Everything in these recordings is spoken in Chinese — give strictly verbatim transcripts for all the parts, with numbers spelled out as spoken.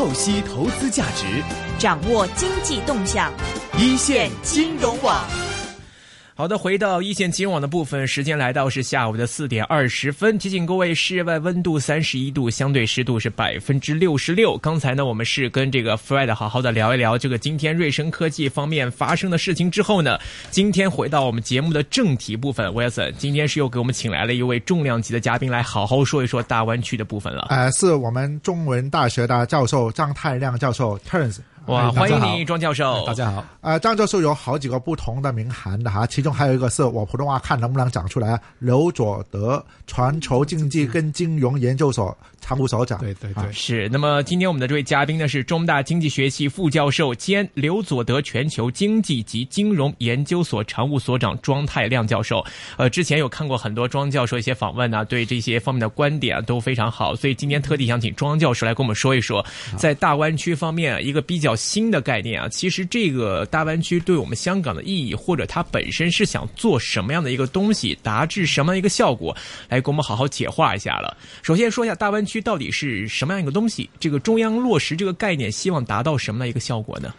透析投资价值，掌握经济动向，一线金融网。好的，回到一线金融网的部分，时间来到是下午的四点二十分。提醒各位，室外温度三十一度，相对湿度是百分之六十六。刚才呢，我们是跟这个 Fred 好好的聊一聊这个今天瑞声科技方面发生的事情之后呢，今天回到我们节目的正题部分。Wilson 今天是又给我们请来了一位重量级的嘉宾来好好说一说大湾区的部分了。呃，是我们中文大学的教授张太亮教授 Terence。哇，欢迎你，庄教授。大家好。呃，张教授有好几个不同的名函的哈，其中还有一个是我普通话看能不能讲出来啊，刘佐德全球经济跟金融研究所常务所长。对对对，啊，是。那么今天我们的这位嘉宾呢是中大经济学系副教授兼刘佐德全球经济及金融研究所常务所长庄太亮教授。呃，之前有看过很多庄教授一些访问啊，对这些方面的观点啊都非常好，所以今天特地想请庄教授来跟我们说一说，在大湾区方面，啊，一个比较。新的概念啊，其实这个大湾区对我们香港的意义，或者它本身是想做什么样的一个东西，达至什么样一个效果，来给我们好好解化一下了。首先说一下大湾区到底是什么样一个东西，这个中央落实这个概念，希望达到什么样一个效果呢？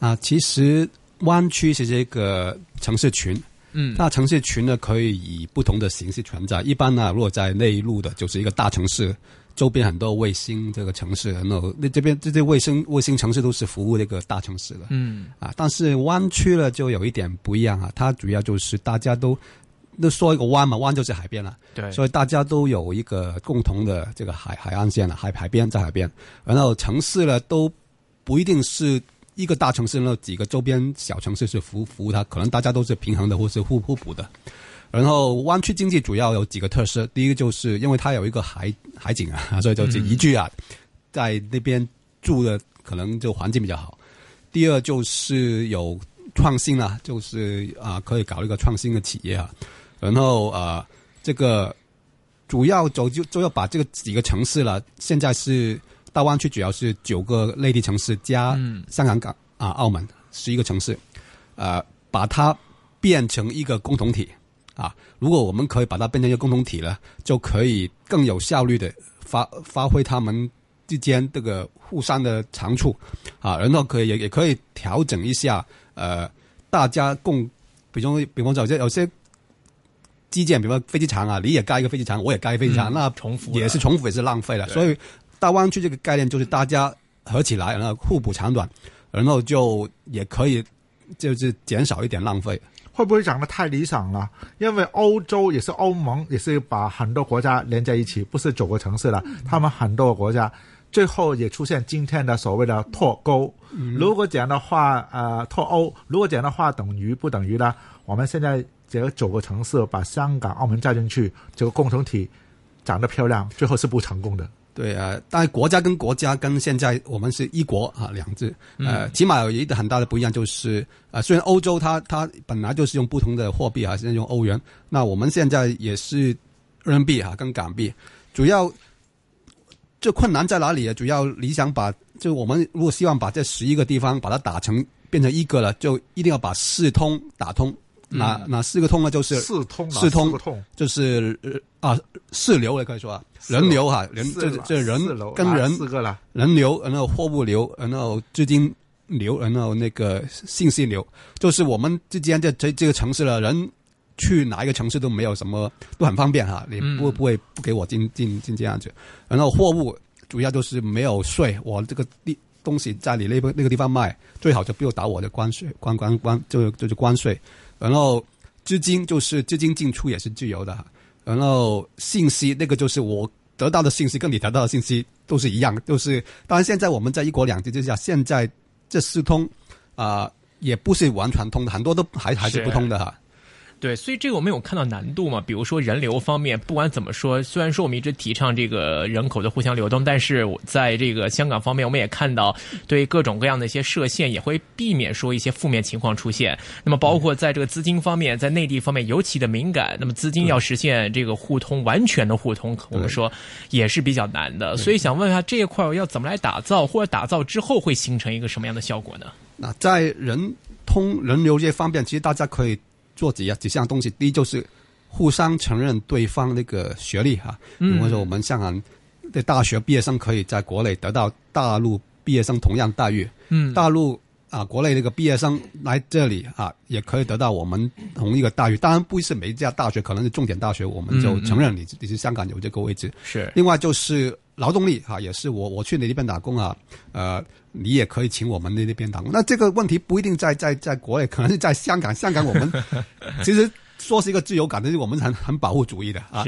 啊，其实湾区是这个城市群，嗯，那城市群呢可以以不同的形式存在。一般呢，如果在内陆的，就是一个大城市。周边很多卫星这个城市，然后那这边这些卫星卫星城市都是服务这个大城市的，嗯啊，但是湾区呢就有一点不一样啊，它主要就是大家都那说一个湾嘛，湾就是海边了，对，所以大家都有一个共同的这个海海岸线了，海海边在海边，然后城市呢都不一定是。一个大城市呢，几个周边小城市是服务服务它，可能大家都是平衡的，或是互互补的。然后湾区经济主要有几个特色，第一个就是因为它有一个海海景啊，所以就是宜居啊，嗯，在那边住的可能就环境比较好。第二就是有创新啊，就是啊可以搞一个创新的企业啊。然后啊，这个主要就就要把这个几个城市了，现在是。大湾区主要是九个内地城市加香港、港啊、澳门十一个城市，呃，把它变成一个共同体啊。如果我们可以把它变成一个共同体了，就可以更有效率的发发挥他们之间这个互相的长处啊。然后可以也也可以调整一下，呃，大家共，比方比方说有些有些。基建，比方飞机场啊，你也盖一个飞机场，我也盖一个飞机场，嗯，那重复也是重复也是浪费了，所以。大湾区这个概念就是大家合起来，然后互补长短，然后就也可以就是减少一点浪费。会不会讲得太理想了？因为欧洲也是欧盟，也是把很多国家连在一起，不是九个城市了，他们很多国家最后也出现今天的所谓的脱钩。如果讲的话，呃，脱欧，如果讲的话，等于不等于呢？我们现在这个九个城市把香港、澳门加进去，这个共同体长得漂亮，最后是不成功的。对啊，但是国家跟国家跟现在我们是一国啊两制，呃，起码有一个很大的不一样就是，呃，虽然欧洲它它本来就是用不同的货币啊，现在用欧元，那我们现在也是人民币啊跟港币，主要这困难在哪里啊？主要理想把就我们如果希望把这十一个地方把它打成变成一个了，就一定要把四通打通。哪哪四个通呢？就是四通，四通就是啊，四流了可以说啊，人流哈，人这这人跟人人流，然后货物流，然后资金流，然后那个信息流，就是我们之间这这这个城市了，人去哪一个城市都没有什么，都很方便哈，你不不会不给我进进进这样子。然后货物主要就是没有税，我这个地。东西在你那个那个地方卖，最好就不要打我的关税，关关关就就是关税。然后资金就是资金进出也是自由的。然后信息那个就是我得到的信息跟你得到的信息都是一样，就是当然现在我们在一国两制之下，现在这四通啊，呃、也不是完全通的，很多都还还是不通的哈。对，所以这个我们有看到难度嘛？比如说人流方面，不管怎么说，虽然说我们一直提倡这个人口的互相流动，但是在这个香港方面，我们也看到对各种各样的一些设限，也会避免说一些负面情况出现。那么包括在这个资金方面，在内地方面尤其的敏感，那么资金要实现这个互通，完全的互通，我们说也是比较难的。所以想问一下这一块要怎么来打造，或者打造之后会形成一个什么样的效果呢？那在人通人流这方面，其实大家可以。做几啊几项东西，第一就是互相承认对方那个学历哈，啊，比如说我们香港的大学毕业生可以在国内得到大陆毕业生同样待遇。嗯，大陆啊，国内那个毕业生来这里啊，也可以得到我们同一个待遇。当然不是每一家大学，可能是重点大学，我们就承认你、嗯、你是香港有这个位置。是。另外就是劳动力啊，也是我我去你那边打工啊，呃，你也可以请我们那那边打工。那这个问题不一定在在在国内，可能是在香港。香港我们其实。说是一个自由感，但是我们很很保护主义的啊，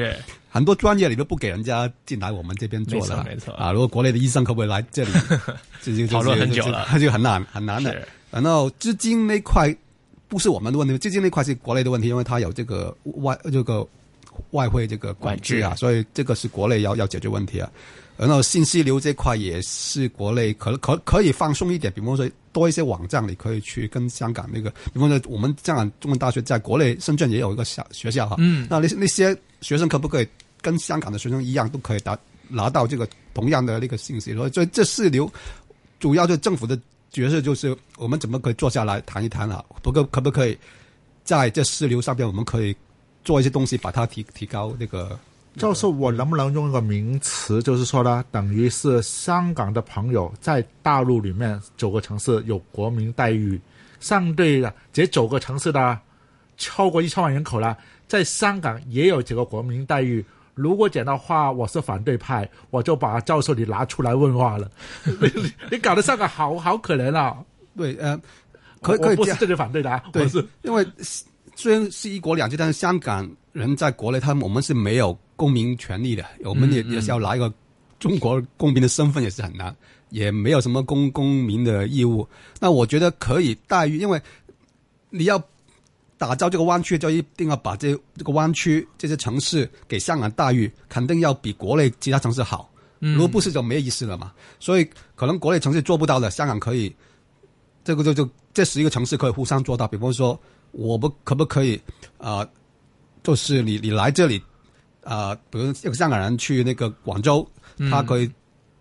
很多专业你都不给人家进来我们这边做了，没错没错啊。如果国内的医生可不可以来这里，这就讨论很久了，就很难很难的。然后资金那块不是我们的问题，资金那块是国内的问题，因为它有这个外这个外汇这个管制啊，所以这个是国内要要解决问题啊。然后信息流这块也是国内可可可以放松一点，比方说多一些网站，你可以去跟香港那个，比方说我们香港中文大学在国内深圳也有一个小学校哈，嗯，那那那些学生可不可以跟香港的学生一样，都可以达拿到这个同样的那个信息？所以这四流主要就政府的角色就是我们怎么可以坐下来谈一谈啊？不过可不可以在这四流上边，我们可以做一些东西，把它提提高那个。就是我能不能用一个名词，就是说呢，等于是香港的朋友在大陆里面九个城市有国民待遇，相对的这九个城市呢，超过一千万人口了，在香港也有几个国民待遇。如果讲的话，我是反对派，我就把教授你拿出来问话了。你, 你搞得香港好好可怜啊！对，呃，可可以，我不是这里反对的啊，我是因为虽然是一国两制，但是香港人在国内，他我们是没有公民权利的，我们也也是要拿一个中国公民的身份也是很难，也没有什么公公民的义务。那我觉得可以待遇，因为你要打造这个湾区，就一定要把这这个湾区这些城市给香港待遇，肯定要比国内其他城市好。如果不是就没意思了嘛。所以可能国内城市做不到的，香港可以，这个就就这十一个城市可以互相做到。比方说，我不可不可以啊、呃？就是你你来这里。啊、呃，比如一个香港人去那个广州，他可以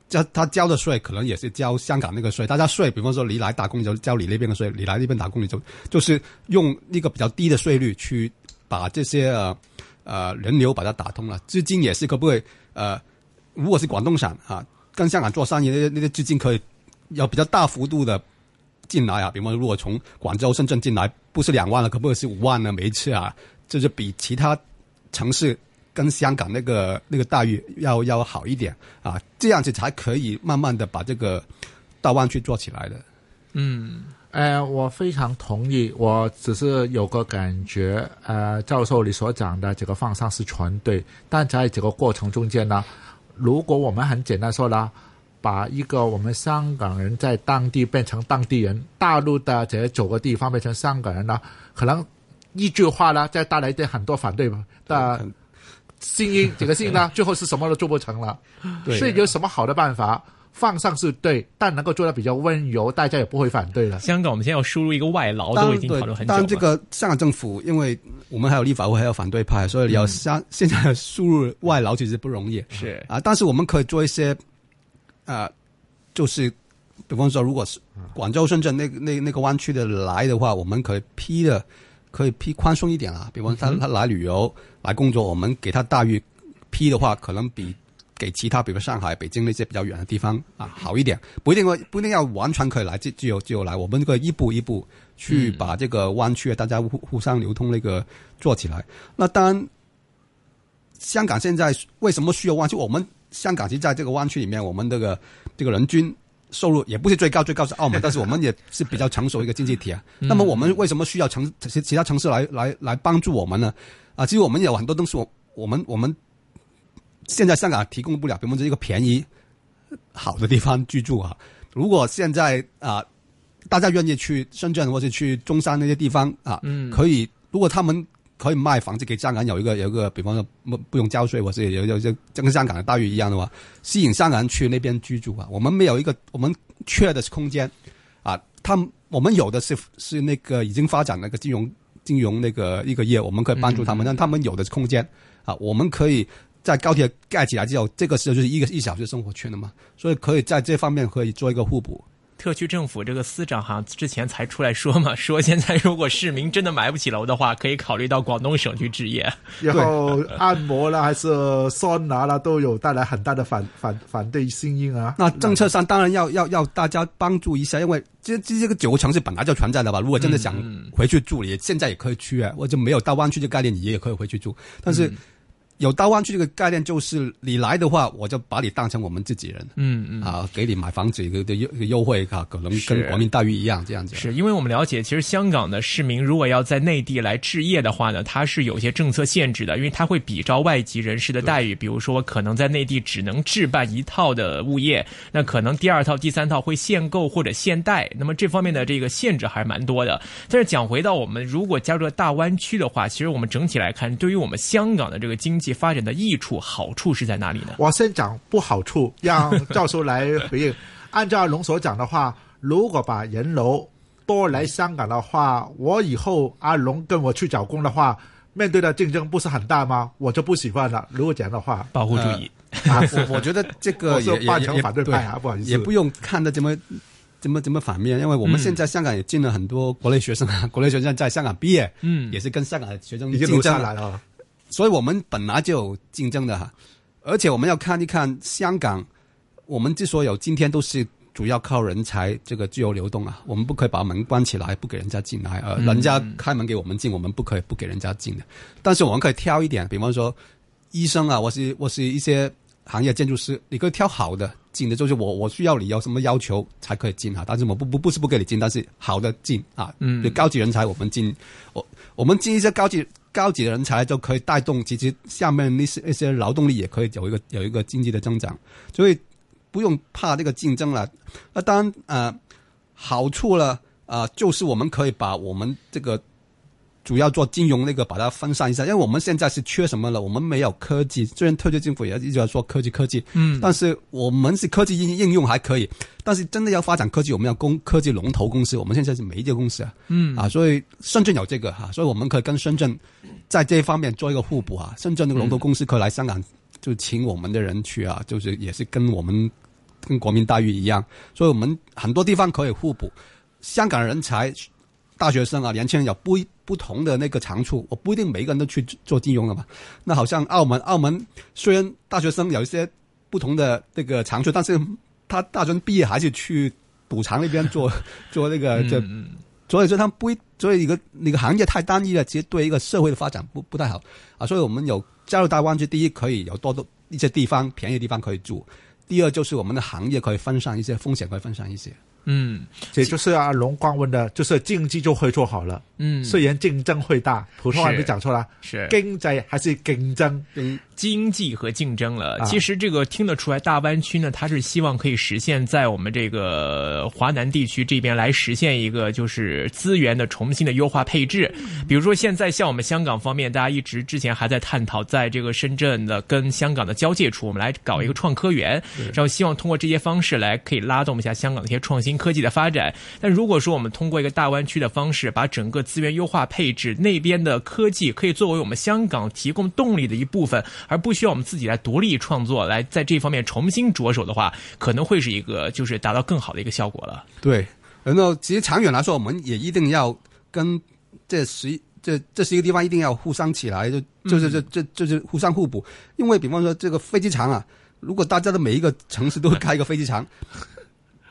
交他交的税，可能也是交香港那个税。大家税，比方说你来打工就交你那边的税，你来那边打工你就就是用一个比较低的税率去把这些呃呃人流把它打通了。资金也是可不可以呃，如果是广东省啊，跟香港做生意那些那些资金可以要比较大幅度的进来啊。比方说如果从广州、深圳进来，不是两万了，可不可以是五万呢？每一次啊，这就是比其他城市。跟香港那个那个待遇要要好一点啊，这样子才可以慢慢的把这个大湾区做起来的。嗯，呃，我非常同意，我只是有个感觉，呃，教授你所讲的这个方向是全对，但在这个过程中间呢，如果我们很简单说呢，把一个我们香港人在当地变成当地人，大陆的这九个地方变成香港人呢，可能一句话呢，再带来的很多反对吧，但。信音这个信呢，最后是什么都做不成了。对，所以有什么好的办法？放上是对，但能够做得比较温柔，大家也不会反对了。香港我们现在要输入一个外劳，都已经讨论很久了。但这个香港政府，因为我们还有立法会，还有反对派，所以要香、嗯、现在输入外劳其实不容易。是啊，但是我们可以做一些，呃，就是比方说，如果是广州、深圳那个那那个湾区的来的话，我们可以批的。可以批宽松一点啦，比方他他来旅游、嗯、来工作，我们给他待遇批的话，可能比给其他，比如上海、北京那些比较远的地方啊好一点，不一定不一定要完全可以来，只只有只有来，我们可以一步一步去把这个湾区大家互互相流通那个做起来。嗯、那当然，香港现在为什么需要湾区？我们香港其实在这个湾区里面，我们这个这个人均。收入也不是最高，最高是澳门，但是我们也是比较成熟一个经济体啊。那么我们为什么需要城其其他城市来来来帮助我们呢？啊，其实我们有很多东西，我我们我们现在香港提供不了，比如说一个便宜好的地方居住啊。如果现在啊，大家愿意去深圳或者去中山那些地方啊，可以，如果他们可以卖房子给香港有一个有一个，比方说不不用交税，或者有有些跟香港的待遇一样的话，吸引香港人去那边居住啊。我们没有一个我们缺的是空间啊，他们我们有的是是那个已经发展那个金融金融那个一个业，我们可以帮助他们，但他们有的是空间啊，我们可以在高铁盖起来之后，这个时候就是一个一小时生活圈了嘛，所以可以在这方面可以做一个互补。特区政府这个司长哈之前才出来说嘛，说现在如果市民真的买不起楼的话，可以考虑到广东省去置业。然后按摩啦，还是桑拿啦，都有带来很大的反反反对声音啊。那政策上当然要要要大家帮助一下，因为这这个九城市本来就存在的吧。如果真的想回去住，也、嗯、现在也可以去啊，或者没有大湾区这个概念，你也可以回去住，但是。嗯有大湾区这个概念，就是你来的话，我就把你当成我们自己人，嗯嗯，啊，给你买房子的的优惠啊，可能跟国民待遇一样，这样子。是因为我们了解，其实香港的市民如果要在内地来置业的话呢，它是有些政策限制的，因为它会比照外籍人士的待遇，比如说可能在内地只能置办一套的物业，那可能第二套、第三套会限购或者限贷，那么这方面的这个限制还蛮多的。但是讲回到我们如果加入大湾区的话，其实我们整体来看，对于我们香港的这个经济。发展的益处好处是在哪里呢？我先讲不好处，让教授来回应。按照龙所讲的话，如果把人流多来香港的话，我以后阿龙跟我去找工的话，面对的竞争不是很大吗？我就不喜欢了。如果讲的话，保护主义、呃、啊，我我觉得这个也也也反对派啊，不好意思，也不用看得这么怎么怎么反面，因为我们现在香港也进了很多国内学生啊、嗯，国内学生在香港毕业，嗯，也是跟香港的学生竞争来了。所以我们本来就有竞争的哈，而且我们要看一看香港，我们之所以有今天都是主要靠人才这个自由流动啊，我们不可以把门关起来不给人家进来，呃，人家开门给我们进，我们不可以不给人家进的。但是我们可以挑一点，比方说医生啊，我是我是一些行业建筑师，你可以挑好的进的，就是我我需要你有什么要求才可以进啊，但是我不不不是不给你进，但是好的进啊，嗯，对高级人才我们进，我我们进一些高级。高级的人才就可以带动，其实下面那些一些劳动力也可以有一个有一个经济的增长，所以不用怕这个竞争了。那当然呃好处呢呃就是我们可以把我们这个主要做金融那个把它分散一下，因为我们现在是缺什么了？我们没有科技，虽然特区政府也一直要说科技科技，嗯，但是我们是科技应应用还可以，但是真的要发展科技，我们要公科技龙头公司，我们现在是没这个公司啊，嗯啊，所以深圳有这个哈、啊，所以我们可以跟深圳。在这一方面做一个互补啊，深圳那个龙头公司可以来香港，就请我们的人去啊，就是也是跟我们跟国民待遇一样，所以我们很多地方可以互补。香港人才、大学生啊、年轻人有不不同的那个长处，我不一定每一个人都去做金融了嘛。那好像澳门，澳门虽然大学生有一些不同的那个长处，但是他大学毕业还是去赌场那边做做那个这。嗯所以说他们不，所以一个那个行业太单一了，其实对一个社会的发展不不太好啊。所以我们有加入大湾区，第一可以有多多一些地方便宜的地方可以住，第二就是我们的行业可以分散一些，风险可以分散一些。嗯，也就是啊，龙光问的，就是经济就会做好了。嗯，虽然竞争会大，普通话没讲错啦，是经济还是竞争？嗯，经济和竞争了。其实这个听得出来，大湾区呢，它是希望可以实现在我们这个华南地区这边来实现一个就是资源的重新的优化配置。比如说现在像我们香港方面，大家一直之前还在探讨，在这个深圳的跟香港的交界处，我们来搞一个创科园，然后希望通过这些方式来可以拉动一下香港的一些创新。科技的发展，但如果说我们通过一个大湾区的方式，把整个资源优化配置，那边的科技可以作为我们香港提供动力的一部分，而不需要我们自己来独立创作，来在这方面重新着手的话，可能会是一个就是达到更好的一个效果了。对，然后其实长远来说，我们也一定要跟这十这这十一个地方一定要互相起来，就就是这这就是互相互补。因为比方说这个飞机场啊，如果大家的每一个城市都开一个飞机场。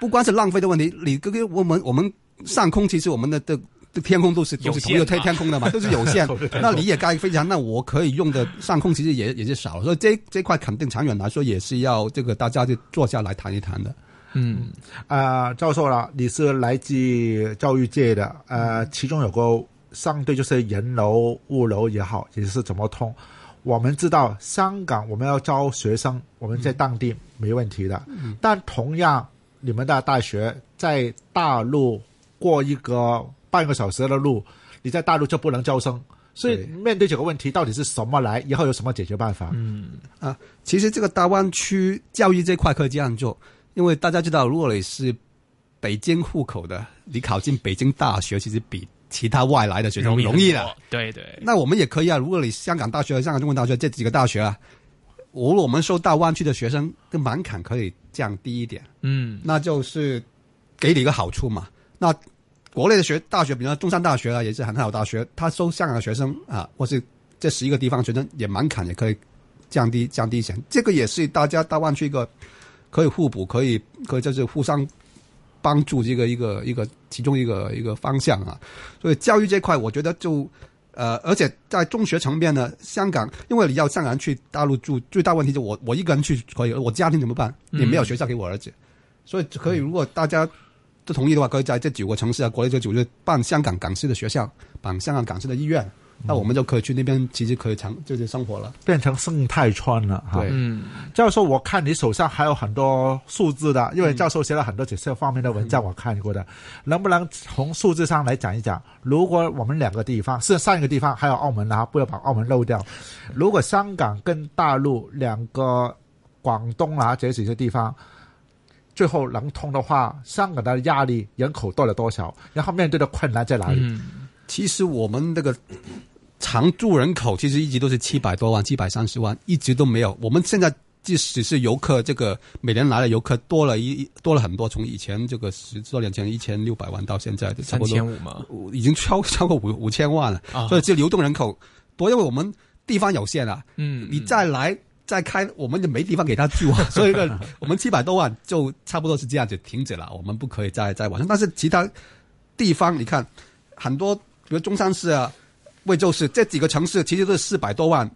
不光是浪费的问题，你这个我们我们上空其实我们的的天空都是都是同一个天空的嘛，都是有限。那你也盖非常，那我可以用的上空其实也也是少，所以这这块肯定长远来说也是要这个大家就坐下来谈一谈的。嗯，啊、呃，教授啦，你是来自教育界的，呃，其中有个相对就是人流、物流也好，也是怎么通。我们知道香港我们要招学生，我们在当地没问题的，嗯、但同样。你们的大学在大陆过一个半个小时的路，你在大陆就不能招生，所以面对这个问题到底是什么来，以后有什么解决办法？嗯啊，其实这个大湾区教育这块可以这样做，因为大家知道，如果你是北京户口的，你考进北京大学其实比其他外来的学生容易了。对对。那我们也可以啊，如果你香港大学、香港中文大学这几个大学啊。我我们收大湾区的学生，跟门槛可以降低一点，嗯，那就是给你一个好处嘛。那国内的学大学，比如说中山大学啊，也是很好大学，他收香港的学生啊，或是这十一个地方学生也门槛也可以降低降低一些。这个也是大家大湾区一个可以互补，可以可以就是互相帮助这个一个一个其中一个一个方向啊。所以教育这块，我觉得就。呃，而且在中学层面呢，香港因为你要香港人去大陆住，最大问题就是我我一个人去可以，我家庭怎么办？也没有学校给我儿子，嗯、所以可以如果大家都同意的话，可以在这九个城市啊，国内这九个办香港港式的学校，办香港港式的医院，嗯、那我们就可以去那边，其实可以长就是生活了，变成生态圈了哈。对，嗯、教授，我看你手上还有很多数字的，因为教授写了很多这些方面的文章，我看过的，嗯、能不能从数字上来讲一讲？如果我们两个地方是上一个地方还有澳门啊，不要把澳门漏掉。如果香港跟大陆两个广东啊这几些地方最后能通的话，香港的压力人口到了多少，然后面对的困难在哪里？嗯、其实我们那个常住人口其实一直都是七百多万，七百三十万，一直都没有。我们现在即使是游客，这个每年来的游客多了一多了很多，从以前这个十多年前一千六百万到现在三千五嘛，已经超超过五五千万了。啊、所以这流动人口多，因为我们地方有限啊。嗯，你再来再开，我们就没地方给他住啊。所以呢，我们七百多万就差不多是这样子停止了，我们不可以再再往上。但是其他地方你看，很多比如中山市啊、惠州市这几个城市，其实都是四百多万。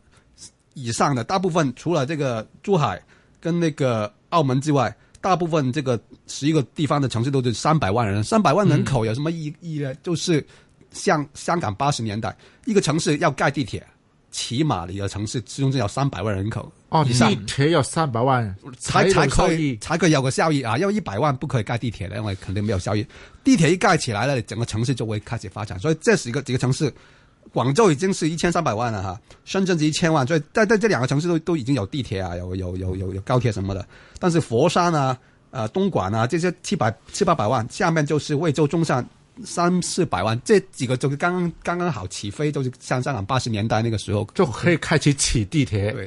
以上的大部分除了这个珠海跟那个澳门之外，大部分这个十一个地方的城市都是三百万人，三百万人口有什么意义呢？嗯、就是像香港八十年代，一个城市要盖地铁，起码你的城市其中要三百万人口哦，地铁要三百万才才可以才可以有个效益啊，因为一百万不可以盖地铁了，因为肯定没有效益。地铁一盖起来了，整个城市就会开始发展，所以这是一个几个城市。广州已经是一千三百万了哈，深圳是一千万，所以在在这两个城市都都已经有地铁啊，有有有有有高铁什么的。但是佛山啊、呃东莞啊这些七百七八百万，下面就是惠州、中山三四百万，这几个就是刚刚刚刚好起飞，就是像香港八十年代那个时候就可以开始起地铁。对，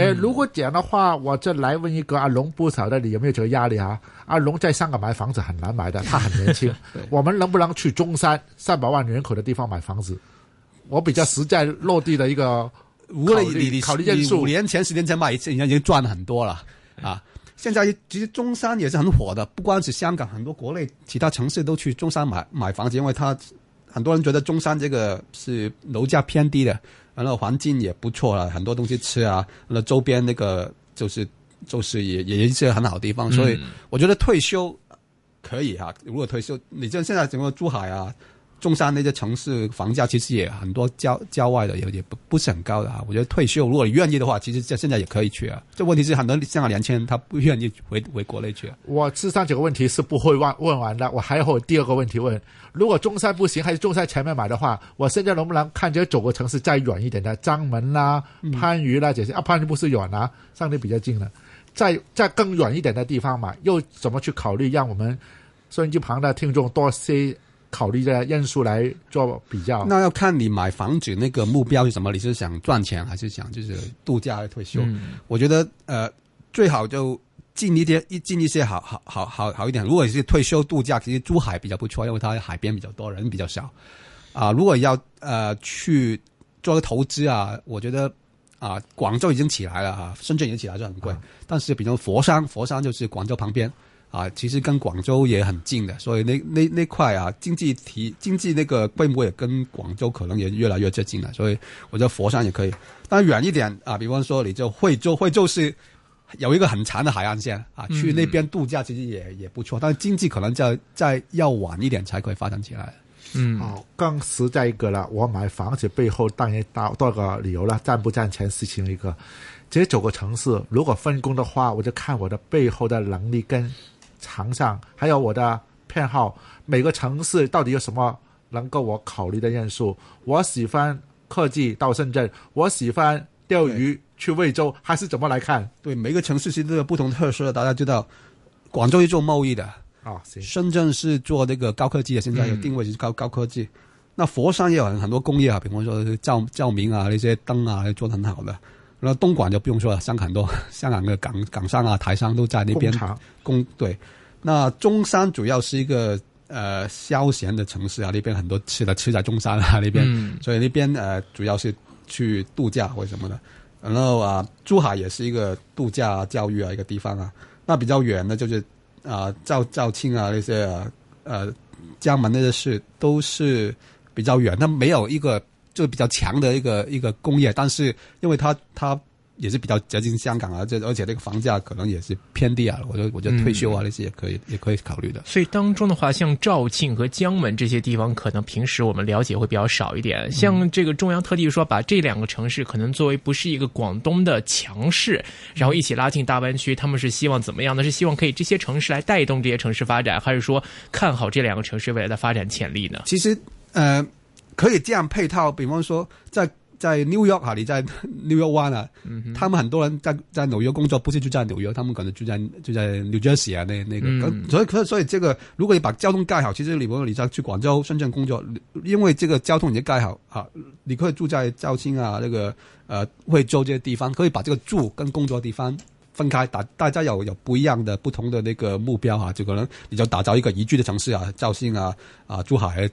哎、嗯，如果讲的话，我这来问一个阿龙不晓得你有没有这个压力啊？阿龙在香港买房子很难买的，他很年轻。我们能不能去中山三百万人口的地方买房子？我比较实在落地的一个无论你你考虑因素，五年前、十年前买一次，人家已经赚了很多了啊！现在其实中山也是很火的，不光是香港，很多国内其他城市都去中山买买房子，因为他很多人觉得中山这个是楼价偏低的，然后环境也不错了，很多东西吃啊，那周边那个就是就是也也是很好的地方，所以我觉得退休可以哈、啊。如果退休，你像现在整个珠海啊。中山那些城市房价其实也很多郊郊外的也也不不是很高的啊，我觉得退休如果你愿意的话，其实现在也可以去啊。这问题是很多香港年轻人他不愿意回回国内去、啊。我之上这个问题是不会问问完的，我还有第二个问题问：如果中山不行，还是中山前面买的话，我现在能不能看这九个城市再远一点的？江门啦、番禺啦这些啊，番禺不是远啊，上面比较近了，再再更远一点的地方嘛，又怎么去考虑让我们收音机旁的听众多些？考虑的因素来做比较，那要看你买房子那个目标是什么？你是想赚钱，还是想就是度假来退休？嗯、我觉得呃，最好就近一些，近一些好好好好好一点。如果是退休度假，其实珠海比较不错，因为它海边比较多，人比较少啊、呃。如果要呃去做个投资啊，我觉得啊、呃，广州已经起来了啊，深圳已经起来就很贵，嗯、但是比如佛山，佛山就是广州旁边。啊，其实跟广州也很近的，所以那那那块啊，经济体经济那个规模也跟广州可能也越来越接近了，所以我觉得佛山也可以。但远一点啊，比方说你就惠州，惠州是有一个很长的海岸线啊，去那边度假其实也也不错，但是经济可能在在要晚一点才可以发展起来。嗯，好、哦，更实在一个了，我买房子背后当然到多个理由了，赚不赚钱事情一个。这九个城市如果分工的话，我就看我的背后的能力跟。长项还有我的偏好，每个城市到底有什么能够我考虑的因素？我喜欢科技到深圳，我喜欢钓鱼去惠州，还是怎么来看？对，每个城市其实都有不同特色，大家知道，广州是做贸易的啊，深圳是做那个高科技的，现在有定位是高、嗯、高科技。那佛山也有很多工业啊，比方说照照明啊，那些灯啊，做得很好的。那东莞就不用说了，香港很多，香港的港港商啊、台商都在那边工对，那中山主要是一个呃消闲的城市啊，那边很多吃的吃在中山啊那边、嗯，所以那边呃主要是去度假或什么的。然后啊，珠海也是一个度假教育啊一个地方啊。那比较远的就是啊肇肇庆啊那些啊呃江门那些市都是比较远，它没有一个就比较强的一个一个工业，但是因为它它也是比较接近香港啊，而且这个房价可能也是偏低啊，我觉得我觉得退休啊那些也可以、嗯、也可以考虑的。所以当中的话，像肇庆和江门这些地方，可能平时我们了解会比较少一点。像这个中央特地说把这两个城市可能作为不是一个广东的强势，然后一起拉进大湾区，他们是希望怎么样呢？是希望可以这些城市来带动这些城市发展，还是说看好这两个城市未来的发展潜力呢？其实呃，可以这样配套，比方说在。在 New York 啊，你在 New York One 啊、嗯，他们很多人在在纽约工作，不是住在纽约，他们可能住在住在 New Jersey 啊，那那个，嗯、所以所以这个，如果你把交通盖好，其实你你在去广州、深圳工作，因为这个交通已经盖好啊，你可以住在肇庆啊，那个呃惠州这些地方，可以把这个住跟工作的地方分开，打大家有有不一样的不同的那个目标啊，就可能你就打造一个宜居的城市啊，肇庆啊啊珠海。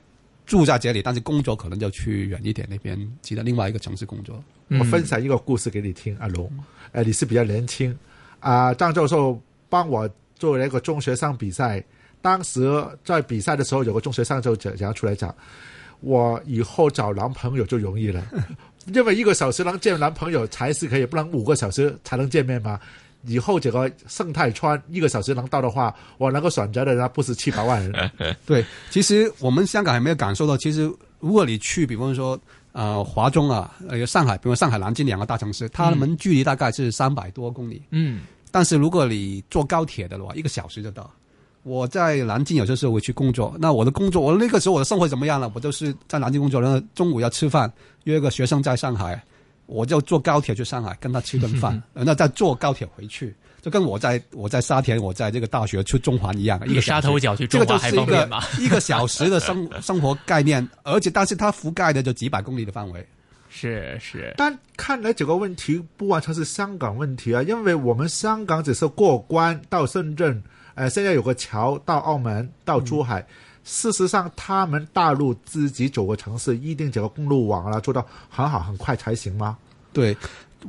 住在这里，但是工作可能就去远一点那边，其他另外一个城市工作。我分享一个故事给你听，阿龙，呃，你是比较年轻，啊、呃，张教授帮我做了一个中学生比赛，当时在比赛的时候，有个中学生就讲出来讲，我以后找男朋友就容易了，因为一个小时能见男朋友才是可以，不能五个小时才能见面嘛。以后这个生态圈一个小时能到的话，我能够选择的人不是七百万人。对，其实我们香港还没有感受到，其实如果你去，比方说呃华中啊，呃上海，比如上海、南京两个大城市，它们距离大概是三百多公里。嗯，但是如果你坐高铁的话，一个小时就到。我在南京有些时候会去工作，那我的工作，我那个时候我的生活怎么样了？我就是在南京工作，然后中午要吃饭，约个学生在上海。我就坐高铁去上海跟他吃顿饭，那再坐高铁回去，就跟我在我在沙田，我在这个大学去中环一样，一个沙头角去中环还方便吗？这个就是一个一个小时的生生活概念，而且但是它覆盖的就几百公里的范围。是是，但看来这个问题不完全是香港问题啊，因为我们香港只是过关到深圳，呃，现在有个桥到澳门到珠海。嗯，事实上他们大陆自己走个城市一定整个公路网啊做到很好很快才行吗？对，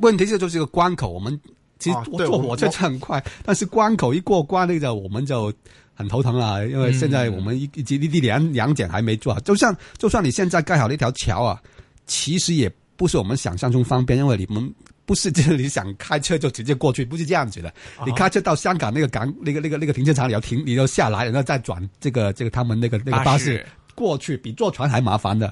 问题这就是一个关口，我们其实坐火车很快、啊、但是关口一过关那个我们就很头疼了，因为现在我们一及一地两两检还没做好，就像就算你现在盖好那条桥啊，其实也不是我们想象中方便，因为你们不是这里想开车就直接过去，不是这样子的。你开车到香港那个港那个那个那个停车场，你要停，你就下来，然后再转这个这个他们那个那个巴士过去，比坐船还麻烦的。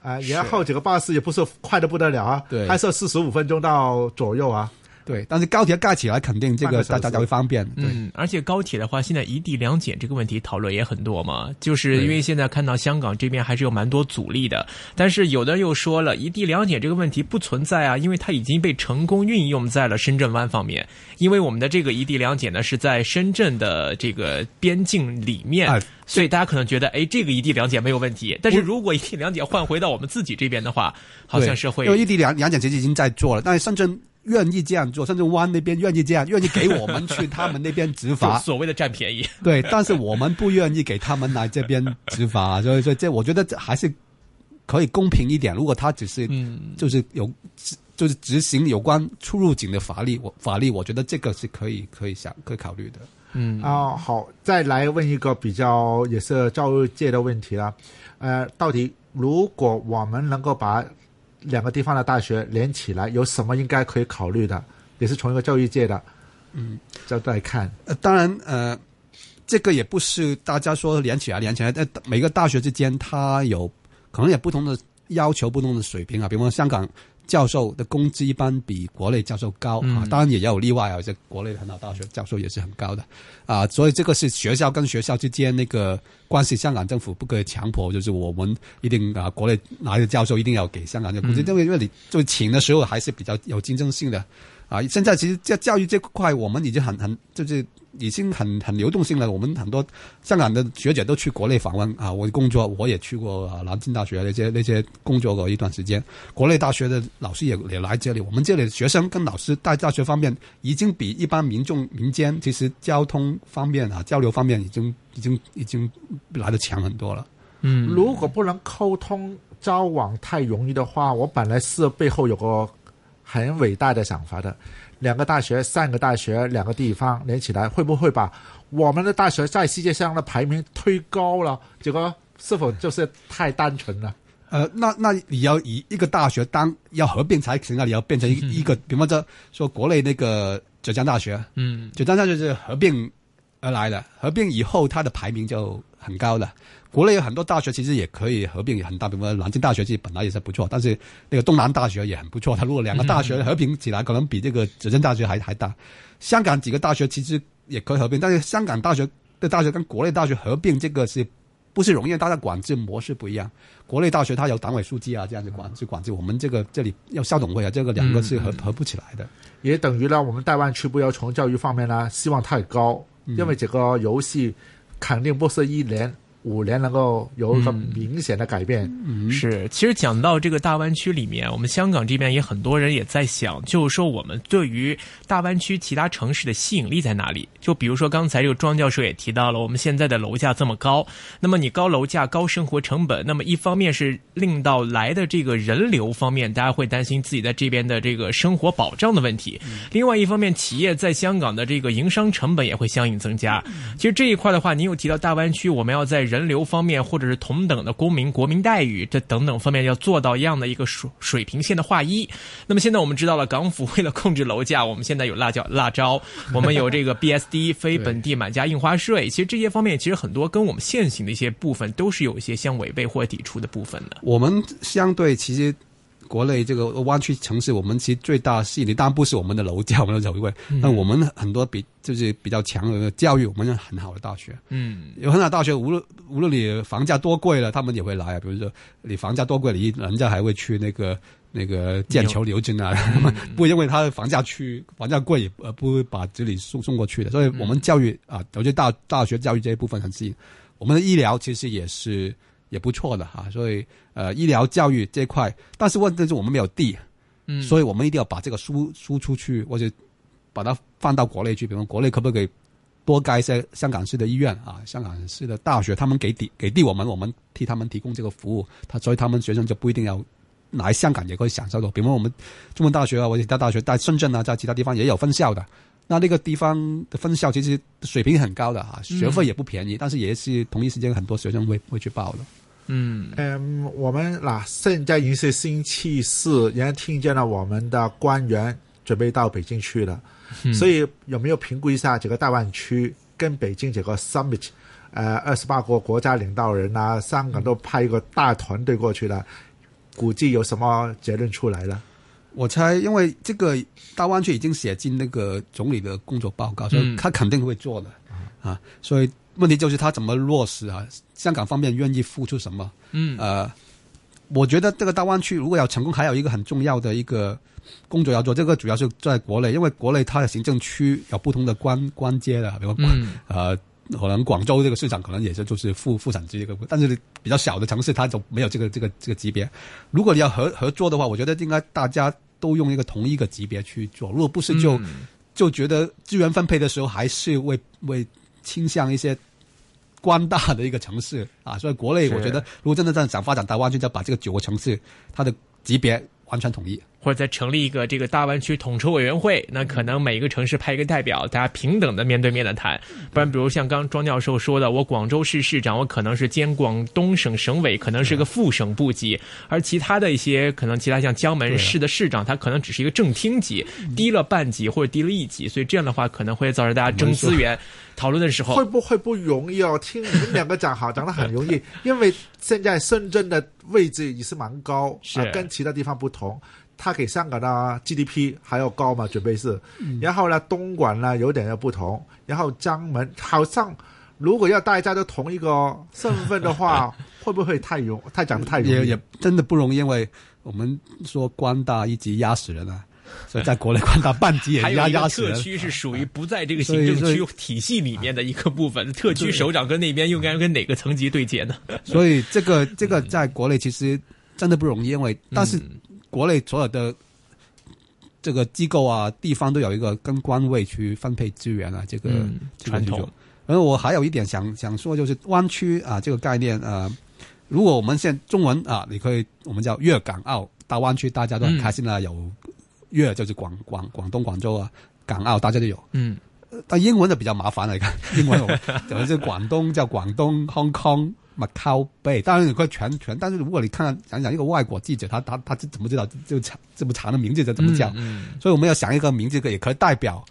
啊、呃，然后这个巴士也不是快得不得了啊，对，还是四十五分钟到左右啊。对，但是高铁盖起来肯定这个大家会方便。对，嗯，而且高铁的话，现在一地两检这个问题讨论也很多嘛，就是因为现在看到香港这边还是有蛮多阻力的，但是有的人又说了，一地两检这个问题不存在啊，因为它已经被成功运用在了深圳湾方面，因为我们的这个一地两检呢是在深圳的这个边境里面。哎，所以大家可能觉得，哎，这个一地两检没有问题。但是如果一地两检换回到我们自己这边的话，好像是会。因为一地两两检其实已经在做了，但是深圳愿意这样做，深圳湾那边愿意这样，愿意给我们去他们那边执法，所谓的占便宜。对，但是我们不愿意给他们来这边执法，所以所以这我觉得还是可以公平一点。如果他只是、嗯、就是有就是执行有关出入境的法律，我法律我觉得这个是可以可以想可以考虑的。嗯啊，好，再来问一个比较也是教育界的问题啦。呃，到底如果我们能够把两个地方的大学连起来，有什么应该可以考虑的？也是从一个教育界的嗯角度来看。呃，当然呃，这个也不是大家说连起来连起来，但每个大学之间它有可能有不同的要求、不同的水平啊。比方说香港教授的工资一般比国内教授高、嗯、啊，当然也有例外啊，这国内的很好大学教授也是很高的啊，所以这个是学校跟学校之间那个关系，香港政府不可以强迫，就是我们一定啊，国内哪一个教授一定要给香港的工资，因为、嗯、因为你就请的时候还是比较有竞争性的啊，现在其实在教育这块我们已经很很就是已经很很流动性了。我们很多香港的学者都去国内访问啊，我工作我也去过啊，南京大学那些那些工作过一段时间，国内大学的老师也也来这里。我们这里的学生跟老师在大学方面已经比一般民众民间其实交通方面啊交流方面已经已经已经来得强很多了。嗯，如果不能沟通交往太容易的话，我本来是背后有个很伟大的想法的，两个大学三个大学两个地方连起来，会不会把我们的大学在世界上的排名推高了？结果是否就是太单纯了？呃，那那你要以一个大学当要合并才行啊，你要变成一个、嗯、比方说说国内那个浙江大学，嗯，浙江大学是合并而来的，合并以后它的排名就很高了。国内有很多大学其实也可以合并，也很大，比如南京大学其实本来也是不错，但是那个东南大学也很不错。它如果两个大学合并起来，可能比这个浙江大学还还大。香港几个大学其实也可以合并，但是香港大学的大学跟国内大学合并这个是不是容易？它的管制模式不一样。国内大学它有党委书记啊这样子管制管制，我们这个这里要校董会啊，这个两个是合、嗯、合不起来的。也等于呢，我们大湾区不要从教育方面呢，希望太高，因为这个游戏肯定不是一年五年能够有很明显的改变、嗯嗯、是。其实讲到这个大湾区里面，我们香港这边也很多人也在想，就是说我们对于大湾区其他城市的吸引力在哪里。就比如说刚才这个庄教授也提到了，我们现在的楼价这么高，那么你高楼价高生活成本，那么一方面是令到来的这个人流方面大家会担心自己在这边的这个生活保障的问题，另外一方面企业在香港的这个营商成本也会相应增加。其实这一块的话，您有提到大湾区我们要在人流方面或者是同等的公民国民待遇这等等方面要做到一样的一个水平线的划一。那么现在我们知道了，港府为了控制楼价，我们现在有辣椒辣招，我们有这个 B S D 非本地买家印花税，其实这些方面其实很多跟我们现行的一些部分都是有一些相违背或抵触的部分的。我们相对其实国内这个湾区城市，我们其实最大吸引力当然不是我们的楼价，我们的楼位，那我们很多比就是比较强的教育，我们有很好的大学，嗯，有很好的大学，无论无论你房价多贵了，他们也会来啊。比如说你房价多贵，你人家还会去那个。那个剑桥牛津啊，不因为它的房价区房价贵，呃，不会把这里送送过去的。所以我们教育啊，尤其大大学教育这一部分很吸引。我们的医疗其实也是也不错的哈、啊，所以呃，医疗教育这一块，但是问题是我们没有地，嗯，所以我们一定要把这个输输出去，或者把它放到国内去。比如国内可不可以多盖一些香港市的医院啊，香港市的大学，他们给地给地我们，我们替他们提供这个服务，他所以他们学生就不一定要。来香港也可以享受到，比如我们中文大学啊，或者其他大学，在深圳啊，在其他地方也有分校的。那那个地方的分校其实水平很高的啊，学费也不便宜，嗯、但是也是同一时间很多学生会会去报的。嗯嗯，我们啦、啊，现在已经是星期四，人家听见了我们的官员准备到北京去了，嗯、所以有没有评估一下这个大湾区跟北京这个 summit？呃，二十八个国家领导人啊，香港都派一个大团队过去了。估计有什么结论出来了？我猜，因为这个大湾区已经写进那个总理的工作报告，所以他肯定会做的、嗯、啊。所以问题就是他怎么落实啊？香港方面愿意付出什么？嗯，呃，我觉得这个大湾区如果要成功，还有一个很重要的一个工作要做。这个主要是在国内，因为国内它的行政区有不同的关关节的，比如、嗯、呃。可能广州这个市场可能也是就是副副产值一个，但是比较小的城市它就没有这个这个这个级别。如果你要合合作的话，我觉得应该大家都用一个同一个级别去做。如果不是就、嗯、就觉得资源分配的时候还是会会倾向一些官大的一个城市啊。所以国内我觉得如果真的这样想发展大湾区，就把这个九个城市它的级别完全统一，或者再成立一个这个大湾区统筹委员会，那可能每一个城市派一个代表，大家平等的面对面的谈。不然比如像刚庄教授说的，我广州市市长，我可能是兼广东省省委，可能是个副省部级，而其他的一些可能其他像江门市的市长，他可能只是一个正厅级，低了半级或者低了一级，所以这样的话可能会造成大家争资源讨论的时候会不会不容易哦。听你们两个讲好讲得很容易，因为现在深圳的位置也是蛮高、啊、跟其他地方不同，它给香港的 G D P 还要高嘛，准备是。然后呢，东莞呢有点要不同，然后江门好像如果要大家都同一个身份的话，会不会太容太讲得太容易？也也真的不容易，因为我们说官大一级压死人啊。所以在国内光打半级也压压死人。还有一个特区是属于不在这个行政区体系里面的一个部分，特区首长跟那边又该跟哪个层级对接呢？所以这个这个在国内其实真的不容易，因为但是国内所有的这个机构啊、地方都有一个跟官位去分配资源啊，这个、嗯、传统。然后我还有一点想想说，就是湾区啊这个概念啊、呃，如果我们现在中文啊，你可以我们叫粤港澳大湾区，大家都很开心啊，嗯、有粤就是广广广东广州啊，港澳大家都有，嗯，但英文就比较麻烦了，你看英文我就是广东叫广东 Hong Kong。Macau Bay， 当然你可以全全，但是如果你看想想一个外国记者，他他他怎么知道就这么长的名字就怎么讲、嗯嗯？所以我们要想一个名字，也可以代表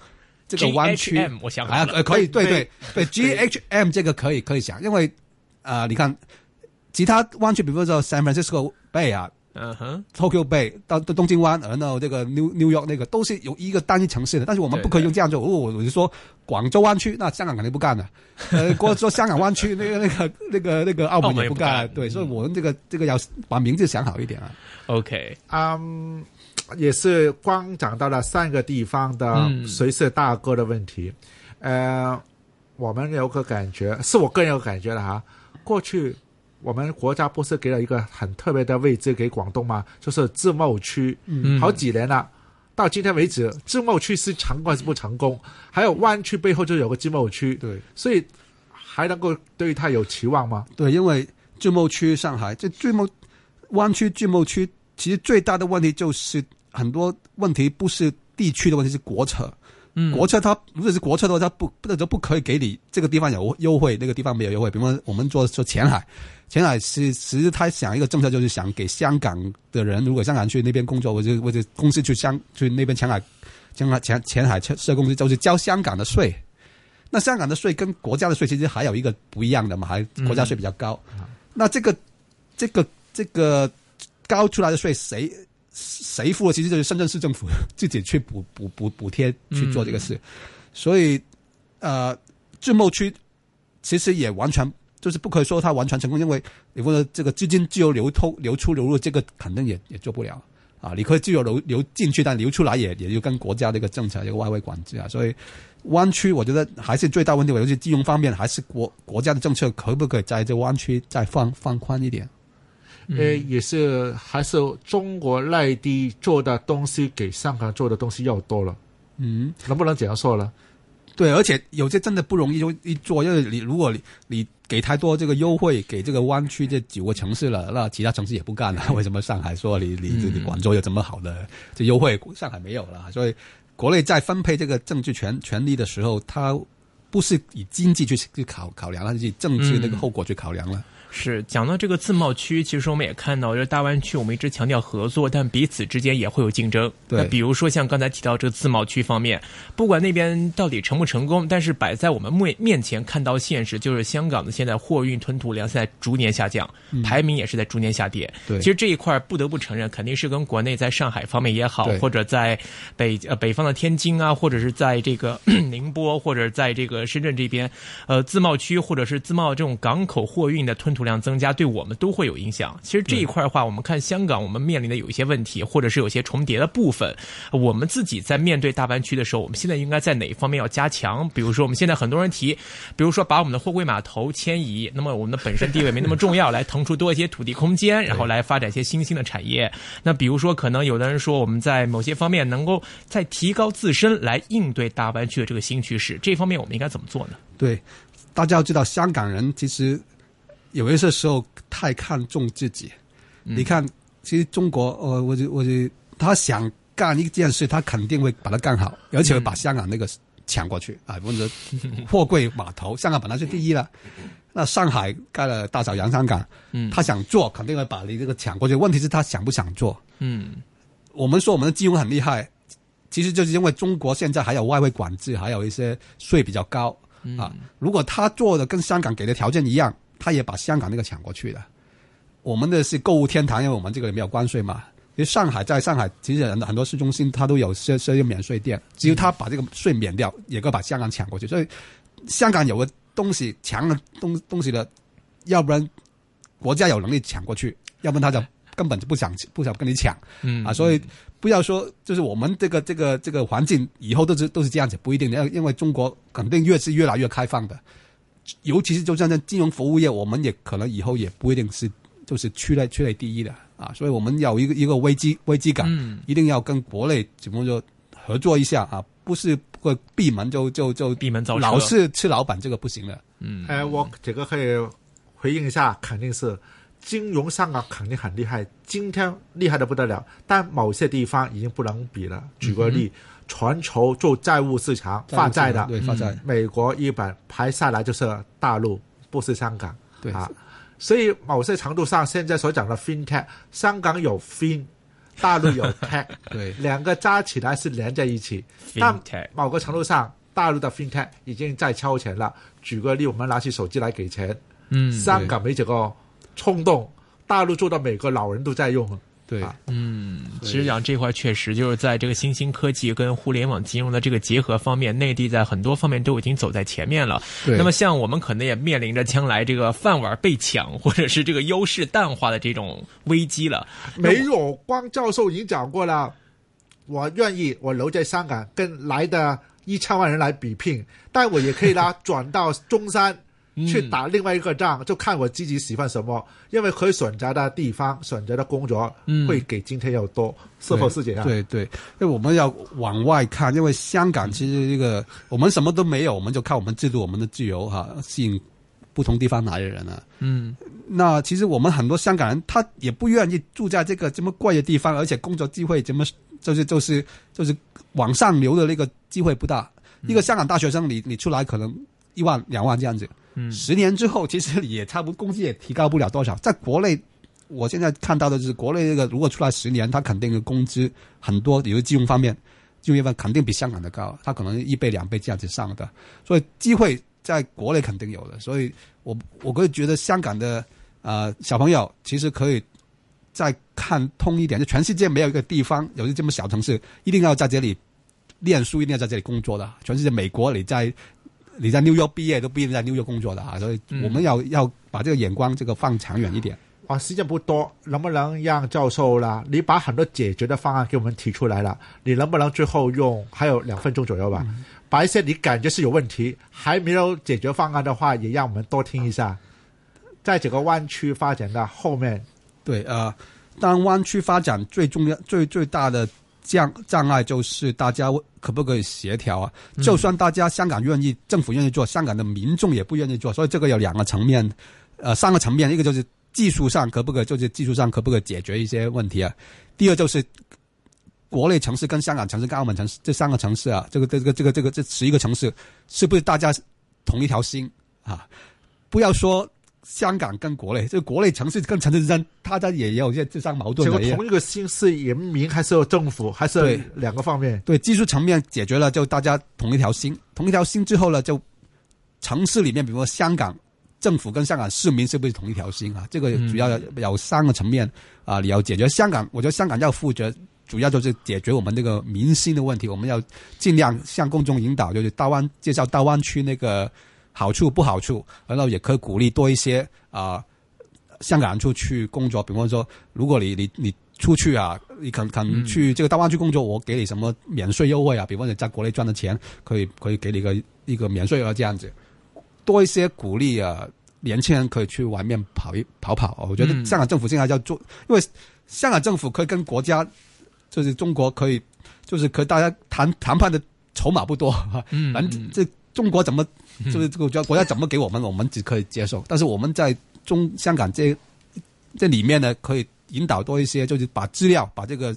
这个湾区。G H M， 我想啊，可以，对对 对, 对 ，G H M 这个可以可以想，因为啊、呃，你看其他湾区，比如说 San Francisco Bay 啊，嗯哼 ，Tokyo Bay 到东京湾，然后这个 New New York 那个都是有一个单一城市的，但是我们不可以用这样做。如果、哦、我就说。广州湾区，那香港肯定不干了。呃，光说香港湾区，那个、那个、那个、那个澳门也不干。对，所以我们这个、这个要把名字想好一点啊。OK， 嗯、um, ，也是光讲到了三个地方的谁是大哥的问题。嗯、呃，我们有个感觉，是我个人有感觉了哈。过去我们国家不是给了一个很特别的位置给广东吗？就是自贸区，嗯，好几年了。到今天为止，自贸区是成功还是不成功？还有湾区背后就有个自贸区，对，所以还能够对它有期望吗？对，因为自贸区上海这自贸湾区自贸区，其实最大的问题就是很多问题不是地区的问题，是国策。嗯，国策它如果是国策的话，它不不就不可以给你这个地方有优惠，那个地方没有优惠。比如说我们做做前海，前海是其实他想一个政策，就是想给香港的人，如果香港去那边工作，或者或者公司去香去那边前海，前海前前海设公司就是交香港的税。那香港的税跟国家的税其实还有一个不一样的嘛，还国家税比较高。嗯、那这个这个这个高出来的税谁？谁付了？其实就是深圳市政府自己去补补补补贴去做这个事，嗯、所以呃，自贸区其实也完全就是不可以说它完全成功，因为你说这个资金自由流通、流出、流入，这个肯定也也做不了啊。你可以自由流流进去，但流出来也也就跟国家这个政策、这个外汇管制啊。所以湾区我觉得还是最大问题，尤其金融方面，还是国国家的政策可不可以在这湾区再放放宽一点？呃，也是还是中国内地做的东西给香港做的东西要多了，嗯，能不能这样说呢？对，而且有些真的不容易一做，因为你如果你你给太多这个优惠给这个湾区这九个城市了，那其他城市也不干了。为什么上海说你你你广州有这么好的这优惠，上海没有了？所以国内在分配这个政治权权力的时候，它不是以经济去去考考量了，是以政治那个后果去考量了。嗯，是，讲到这个自贸区，其实我们也看到，就是大湾区我们一直强调合作，但彼此之间也会有竞争。那比如说像刚才提到这个自贸区方面，不管那边到底成不成功，但是摆在我们面面前看到现实，就是香港的现在货运吞吐量现在逐年下降，嗯、排名也是在逐年下跌。对，其实这一块不得不承认，肯定是跟国内在上海方面也好，或者在北呃北方的天津啊，或者是在这个宁波，或者在这个深圳这边，呃自贸区或者是自贸这种港口货运的吞吐量增加，对我们都会有影响。其实这一块的话，我们看香港我们面临的有一些问题，或者是有些重叠的部分，我们自己在面对大湾区的时候，我们现在应该在哪一方面要加强？比如说我们现在很多人提，比如说把我们的货柜码头迁移，那么我们的本身地位没那么重要，来腾出多一些土地空间，然后来发展一些新兴的产业。那比如说可能有的人说，我们在某些方面能够再提高自身来应对大湾区的这个新趋势，这方面我们应该怎么做呢？对，大家要知道香港人其实有一些时候太看重自己，你看，其实中国，呃，我就我就他想干一件事，他肯定会把它干好，而且会把香港那个抢过去啊。或者货柜码头，香港本来是第一了，那上海盖了大小洋香港，他想做肯定会把你这个抢过去。问题是他想不想做？嗯，我们说我们的金融很厉害，其实就是因为中国现在还有外汇管制，还有一些税比较高啊。如果他做的跟香港给的条件一样，他也把香港那个抢过去的。我们的是购物天堂，因为我们这个里面有关税嘛。其实上海在上海，其实很多市中心它都有设设有免税店，只要他把这个税免掉，也可以把香港抢过去。所以香港有个东西强的东东西的，要不然国家有能力抢过去，要不然他就根本就不想不想跟你抢啊。所以不要说就是我们这个这个这个环境以后都是都是这样子，不一定的，因为中国肯定越是越来越开放的，尤其是就像金融服务业，我们也可能以后也不一定是就是区内区内第一的啊，所以我们有一个一个危机危机感，一定要跟国内怎么说合作一下啊，不是会闭门就就就闭门造车，老是吃老板，这个不行的。嗯，哎、呃，我这个可以回应一下，肯定是金融上啊，肯定很厉害，今天厉害的不得了，但某些地方已经不能比了。举个例，嗯、全球做债务市场发债的，对发债、嗯，美国、日本排下来就是大陆，不是香港，对啊。所以某些程度上，现在所讲的 FinTech， 香港有 Fin， 大陆有 Tech， 对，两个加起来是连在一起。但某个程度上，大陆的 FinTech 已经在超前了。举个例，我们拿起手机来给钱，嗯，香港没这个冲动，大陆做到每个老人都在用。对，嗯，其实讲这块确实就是在这个新兴科技跟互联网金融的这个结合方面，内地在很多方面都已经走在前面了。那么像我们可能也面临着将来这个饭碗被抢或者是这个优势淡化的这种危机了。没有，光教授已经讲过了，我愿意我留在香港跟来的一千万人来比拼，但我也可以啦转到中山去打另外一个仗，就看我自己喜欢什么，因为可以选择的地方、选择的工作会给今天要多，嗯、是否是这样？对 对, 对，因为我们要往外看，因为香港其实这个我们什么都没有，我们就靠我们制度、我们的自由哈，吸引不同地方来的人啊。嗯，那其实我们很多香港人他也不愿意住在这个这么贵的地方，而且工作机会怎么就是就是就是往上流的那个机会不大。嗯、一个香港大学生你，你你出来可能一万两万这样子。嗯，十年之后其实也差不多，工资也提高不了多少。在国内，我现在看到的就是国内这个，如果出来十年，他肯定的工资很多，比如金融方面，金融方面肯定比香港的高，他可能一倍两倍这样子上的，所以机会在国内肯定有的。所以我我会觉得香港的呃小朋友其实可以再看通一点，就全世界没有一个地方有这么小城市一定要在这里念书，一定要在这里工作的。全世界美国你在。你在纽约毕业都不一定在纽约工作的啊，所以我们要、嗯、要把这个眼光这个放长远一点。啊，时间不多，能不能让教授啦，你把很多解决的方案给我们提出来了，你能不能最后用还有两分钟左右吧，嗯、把一些你感觉是有问题还没有解决方案的话，也让我们多听一下。在整个湾区发展的后面，对呃，当湾区发展最重要、最最大的。障障碍就是大家可不可以协调啊？就算大家香港愿意，政府愿意做，香港的民众也不愿意做，所以这个有两个层面，呃，三个层面，一个就是技术上可不可以，就是技术上可不可以解决一些问题啊？第二就是国内城市跟香港城市跟澳门城市这三个城市啊，这个这个这个这个这十一个城市是不是大家同一条心啊？不要说。香港跟国内，这国内城市跟城市之间，它它也有一些自相矛盾的。这个同一个心是人民还是政府，还是两个方面？对，对技术层面解决了，就大家同一条心，同一条心之后呢，就城市里面，比如说香港政府跟香港市民是不是同一条心啊？这个主要有三个层面啊，你要解决香港，我觉得香港要负责。主要就是解决我们这个民心的问题，我们要尽量向公众引导，就是大湾介绍大湾区那个。好处不好处，然后也可以鼓励多一些啊、呃，香港人出去工作。比方说，如果你你你出去啊，你肯肯去这个大湾区工作，我给你什么免税优惠啊？比方你在国内赚的钱，可以可以给你一个一个免税额这样子，多一些鼓励啊，年轻人可以去外面跑一跑跑。我觉得香港政府现在要做，因为香港政府可以跟国家，就是中国可以，就是可以大家谈谈判的筹码不多，嗯，这。中国怎么就是这个国家怎么给我们，我们只可以接受。但是我们在中香港这这里面呢，可以引导多一些，就是把资料把这个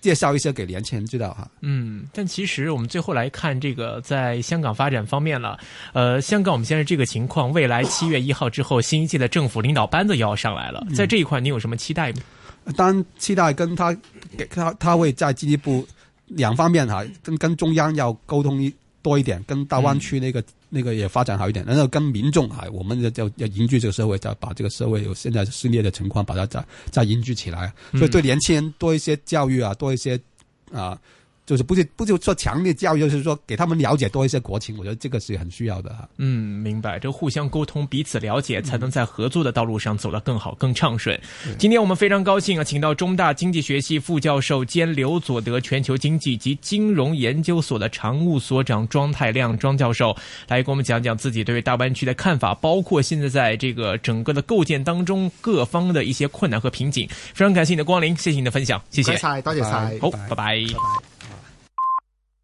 介绍一些给年轻人知道哈。嗯，但其实我们最后来看这个在香港发展方面了，呃，香港我们现在这个情况，未来七月一号之后，新一届的政府领导班子又要上来了，在这一块你有什么期待吗？嗯、当然期待跟他给他他会再进一步两方面哈，跟跟中央要沟通一。多一点，跟大湾区那个、嗯、那个也发展好一点，然后跟民众啊，我们要要凝聚这个社会，再把这个社会有现在撕裂的情况，把它再再凝聚起来。所以对年轻人多一些教育啊，多一些啊、呃、就是不是不就说强烈教育，就是说给他们了解多一些国情，我觉得这个是很需要的。嗯，明白，这互相沟通彼此了解，才能在合作的道路上走得更好更畅顺。嗯，今天我们非常高兴啊，请到中大经济学系副教授兼刘佐德全球经济及金融研究所的常务所长庄太亮庄教授来给我们讲讲自己对大湾区的看法，包括现在在这个整个的构建当中各方的一些困难和瓶颈。非常感谢你的光临，谢谢你的分享，谢谢，多谢晒，多谢晒，好，拜拜。拜拜拜拜。